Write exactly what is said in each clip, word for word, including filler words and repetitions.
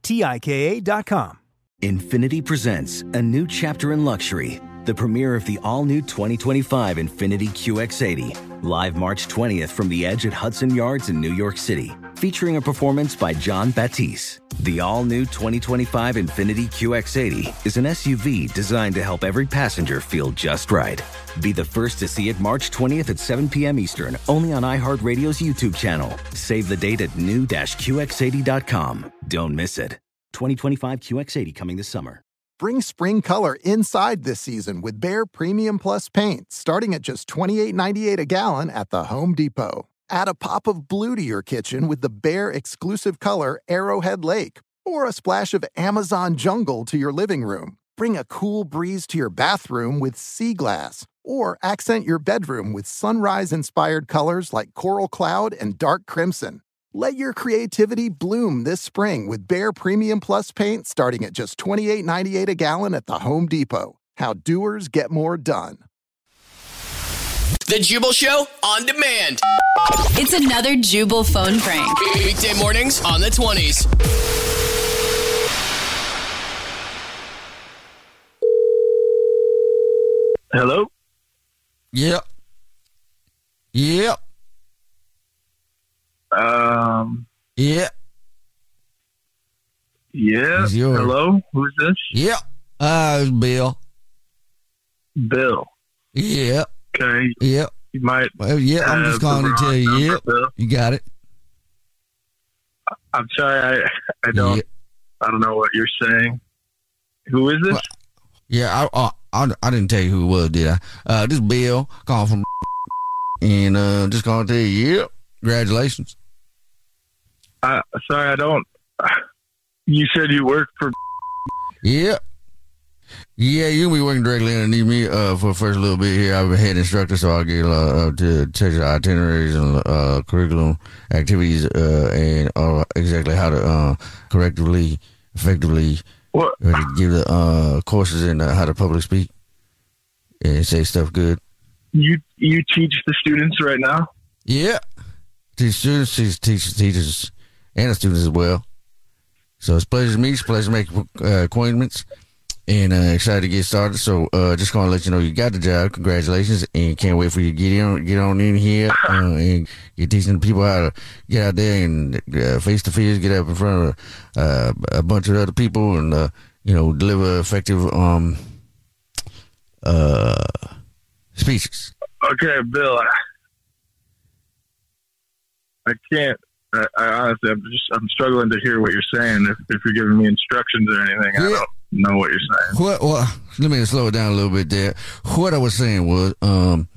T I K A dot com. Infiniti presents a new chapter in luxury, the premiere of the all-new twenty twenty-five Infiniti Q X eighty, live March twentieth from the Edge at Hudson Yards in New York City, featuring a performance by Jon Batiste. The all-new twenty twenty-five Infiniti Q X eighty is an S U V designed to help every passenger feel just right. Be the first to see it March twentieth at seven p.m. Eastern, only on iHeartRadio's YouTube channel. Save the date at new dash Q X eighty dot com. Don't miss it. twenty twenty-five Q X eighty coming this summer. Bring spring color inside this season with Behr Premium Plus paint, starting at just twenty-eight ninety-eight a gallon at the Home Depot. Add a pop of blue to your kitchen with the Behr exclusive color Arrowhead Lake, or a splash of Amazon Jungle to your living room. Bring a cool breeze to your bathroom with Sea Glass, or accent your bedroom with sunrise-inspired colors like Coral Cloud and Dark Crimson. Let your creativity bloom this spring with Behr Premium Plus paint starting at just twenty-eight ninety-eight a gallon at the Home Depot. How doers get more done. The Jubal Show on demand. It's another Jubal phone prank. Weekday mornings on the twenties. Hello? Yep. Yep. Um. Yeah. Yeah. Hello. Who's this? Yeah. Uh, it's Bill. Bill. Yeah. Okay. Yeah. You might. Well, yeah. I'm just calling to tell you. Yeah. Bill. You got it. I'm sorry. I I don't. Yeah. I don't know what you're saying. Who is this? Well, yeah. I, I I didn't tell you who it was, did I? Uh, this is Bill calling from, and uh, just calling to tell you. Yeah. Congratulations. Uh, sorry, I don't. You said you work for. Yeah. Yeah, you'll be working directly underneath me uh, for the first little bit here. I'm a head instructor, so I'll get uh, to check the itineraries and uh, curriculum activities uh, and uh, exactly how to uh, correctly, effectively what? give the uh, courses in uh, how to public speak and say stuff good. You you teach the students right now? Yeah. Teach students, teach teachers, teachers, and the students as well. So it's a pleasure to meet you. It's a pleasure to make uh, acquaintments, and uh, excited to get started. So uh, just going to let you know you got the job. Congratulations, and can't wait for you to get on, get on in here uh, and get teaching people how to get out there and uh, face to face, get up in front of uh, a bunch of other people, and uh, you know, deliver effective um uh speeches. Okay, Bill. I can't. I, I honestly, I'm just. I'm struggling to hear what you're saying. If, if you're giving me instructions or anything, yeah. I don't know what you're saying. What? Well, let me slow it down a little bit there. What I was saying was, um,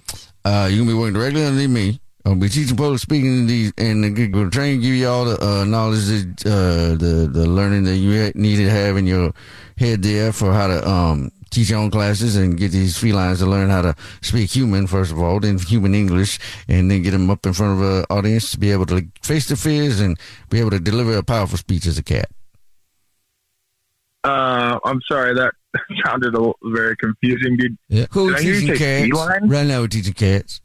uh, you're gonna be working directly underneath me. I'll be teaching public speaking in these, and the train give you all the uh, knowledge, that, uh, the the learning that you need to have in your head there for how to um. teach your own classes and get these felines to learn how to speak human, first of all, then human English, and then get them up in front of an audience to be able to face the fears and be able to deliver a powerful speech as a cat. Uh, I'm sorry, that sounded a very confusing. Did, yeah. Who's teaching cats? Feline? Right now we're teaching cats.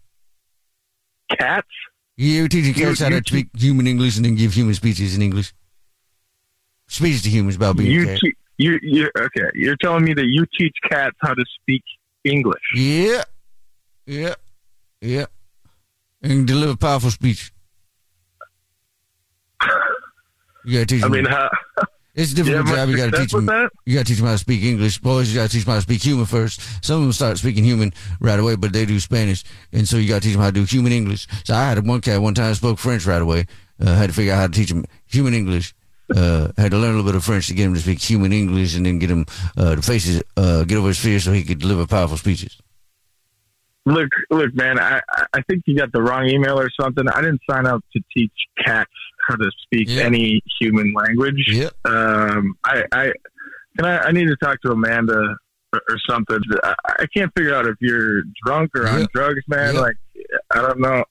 Cats? Yeah, we're teaching cats you, how you, to speak human English and then give human speeches in English. Speeches to humans about being a cat. Te- You, you okay? You're telling me that you teach cats how to speak English? Yeah, yeah, yeah, and deliver powerful speech. You gotta teach. I mean, how, it's a different job. You gotta teach them. That? You gotta teach them how to speak English, boys. You gotta teach them how to speak human first. Some of them start speaking human right away, but they do Spanish, and so you gotta teach them how to do human English. So I had one cat one time spoke French right away. Uh, had to figure out how to teach him human English. Uh, had to learn a little bit of French to get him to speak human English, and then get him uh, to face his, uh, get over his fear so he could deliver powerful speeches. Look, look, man, I, I think you got the wrong email or something. I didn't sign up to teach cats how to speak yeah. any human language. Yeah. Um, I, I, can I, I need to talk to Amanda or, or something. I, I can't figure out if you're drunk or on yeah. drugs, man. Yeah. Like, I don't know.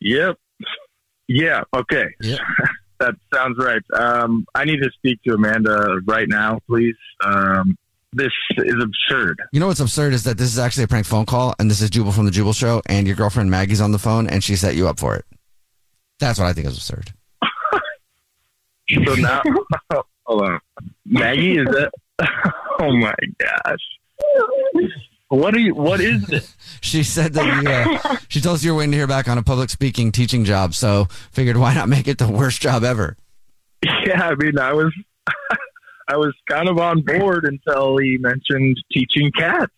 Yep. Yeah. Okay. Yeah. That sounds right. Um, I need to speak to Amanda right now, please. Um, This is absurd. You know what's absurd is that this is actually a prank phone call, and this is Jubal from The Jubal Show, and your girlfriend Maggie's on the phone, and she set you up for it. That's what I think is absurd. So now, hold on. Maggie, is that? Oh my gosh. What are you? What is this? She said that you, uh, she tells you you're waiting to hear back on a public speaking teaching job, so figured why not make it the worst job ever? Yeah, I mean, I was... I was kind of on board until he mentioned teaching cats.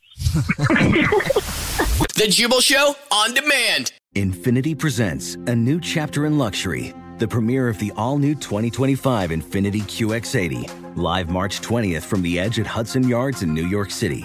The Jubal Show on demand. Infiniti presents a new chapter in luxury. The premiere of the all-new twenty twenty-five Infiniti Q X eighty. Live March twentieth from the Edge at Hudson Yards in New York City.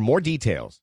more details.